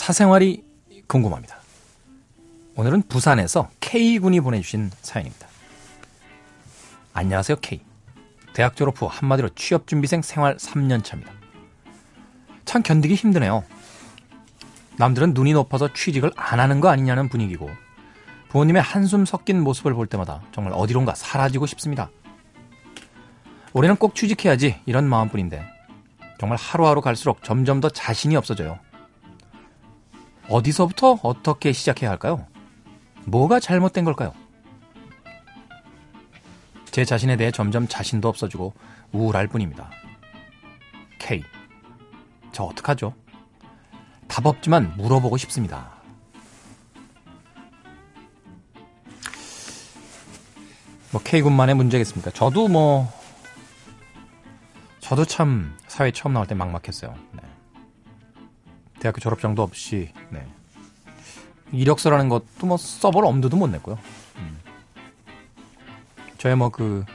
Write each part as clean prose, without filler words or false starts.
사생활이 궁금합니다. 오늘은 부산에서 K군이 보내주신 사연입니다. 안녕하세요, K. 대학 졸업 후 한마디로 취업준비생 생활 3년 차입니다. 참 견디기 힘드네요. 남들은 눈이 높아서 취직을 안 하는 거 아니냐는 분위기고 부모님의 한숨 섞인 모습을 볼 때마다 정말 어디론가 사라지고 싶습니다. 올해는 꼭 취직해야지 이런 마음뿐인데 정말 하루하루 갈수록 점점 더 자신이 없어져요. 어디서부터 어떻게 시작해야 할까요? 뭐가 잘못된 걸까요? 제 자신에 대해 점점 자신도 없어지고 우울할 뿐입니다. K, 저 어떡하죠? 답 없지만 물어보고 싶습니다. 뭐 K군만의 문제겠습니까? 저도 참 사회 처음 나올 때 막막했어요. 네. 대학교 졸업장도 없이 네. 이력서라는 것도 뭐 써볼 엄두도 못 냈고요. 저의 그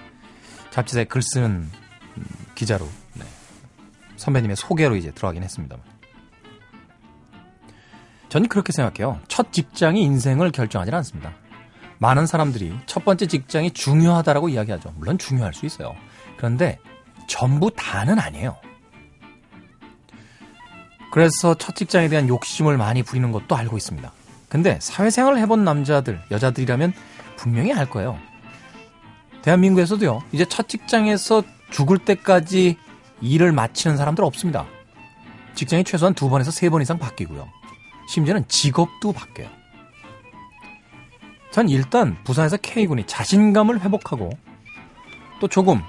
잡지사에 글 쓰는 기자로 네. 선배님의 소개로 이제 들어가긴 했습니다만 저는 그렇게 생각해요. 첫 직장이 인생을 결정하지 않습니다. 많은 사람들이 첫 번째 직장이 중요하다라고 이야기하죠. 물론 중요할 수 있어요. 그런데 전부 다는 아니에요. 그래서 첫 직장에 대한 욕심을 많이 부리는 것도 알고 있습니다. 근데 사회생활을 해본 남자들, 여자들이라면 분명히 알 거예요. 대한민국에서도요. 이제 첫 직장에서 죽을 때까지 일을 마치는 사람들 없습니다. 직장이 최소한 2번에서 3번 이상 바뀌고요. 심지어는 직업도 바뀌어요. 전 일단 부산에서 K군이 자신감을 회복하고 또 조금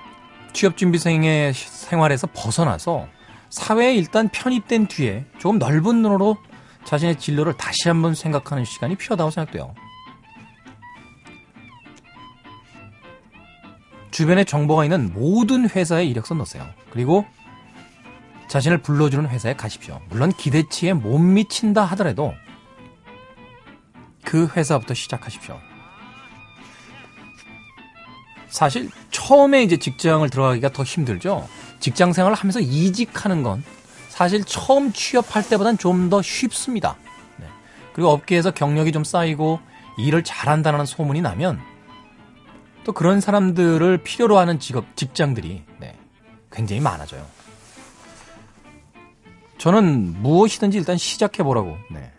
취업준비생의 생활에서 벗어나서 사회에 일단 편입된 뒤에 조금 넓은 눈으로 자신의 진로를 다시 한번 생각하는 시간이 필요하다고 생각돼요. 주변에 정보가 있는 모든 회사에 이력서 넣으세요. 그리고 자신을 불러주는 회사에 가십시오. 물론 기대치에 못 미친다 하더라도 그 회사부터 시작하십시오. 사실 처음에 이제 직장을 들어가기가 더 힘들죠. 직장 생활을 하면서 이직하는 건 사실 처음 취업할 때보단 좀 더 쉽습니다. 네. 그리고 업계에서 경력이 좀 쌓이고 일을 잘한다는 소문이 나면 또 그런 사람들을 필요로 하는 직장들이 네. 굉장히 많아져요. 저는 무엇이든지 일단 시작해보라고 네.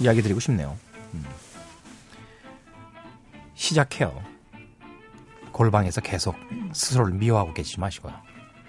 이야기 드리고 싶네요. 시작해요. 골방에서 계속 스스로를 미워하고 계시지 마시고요.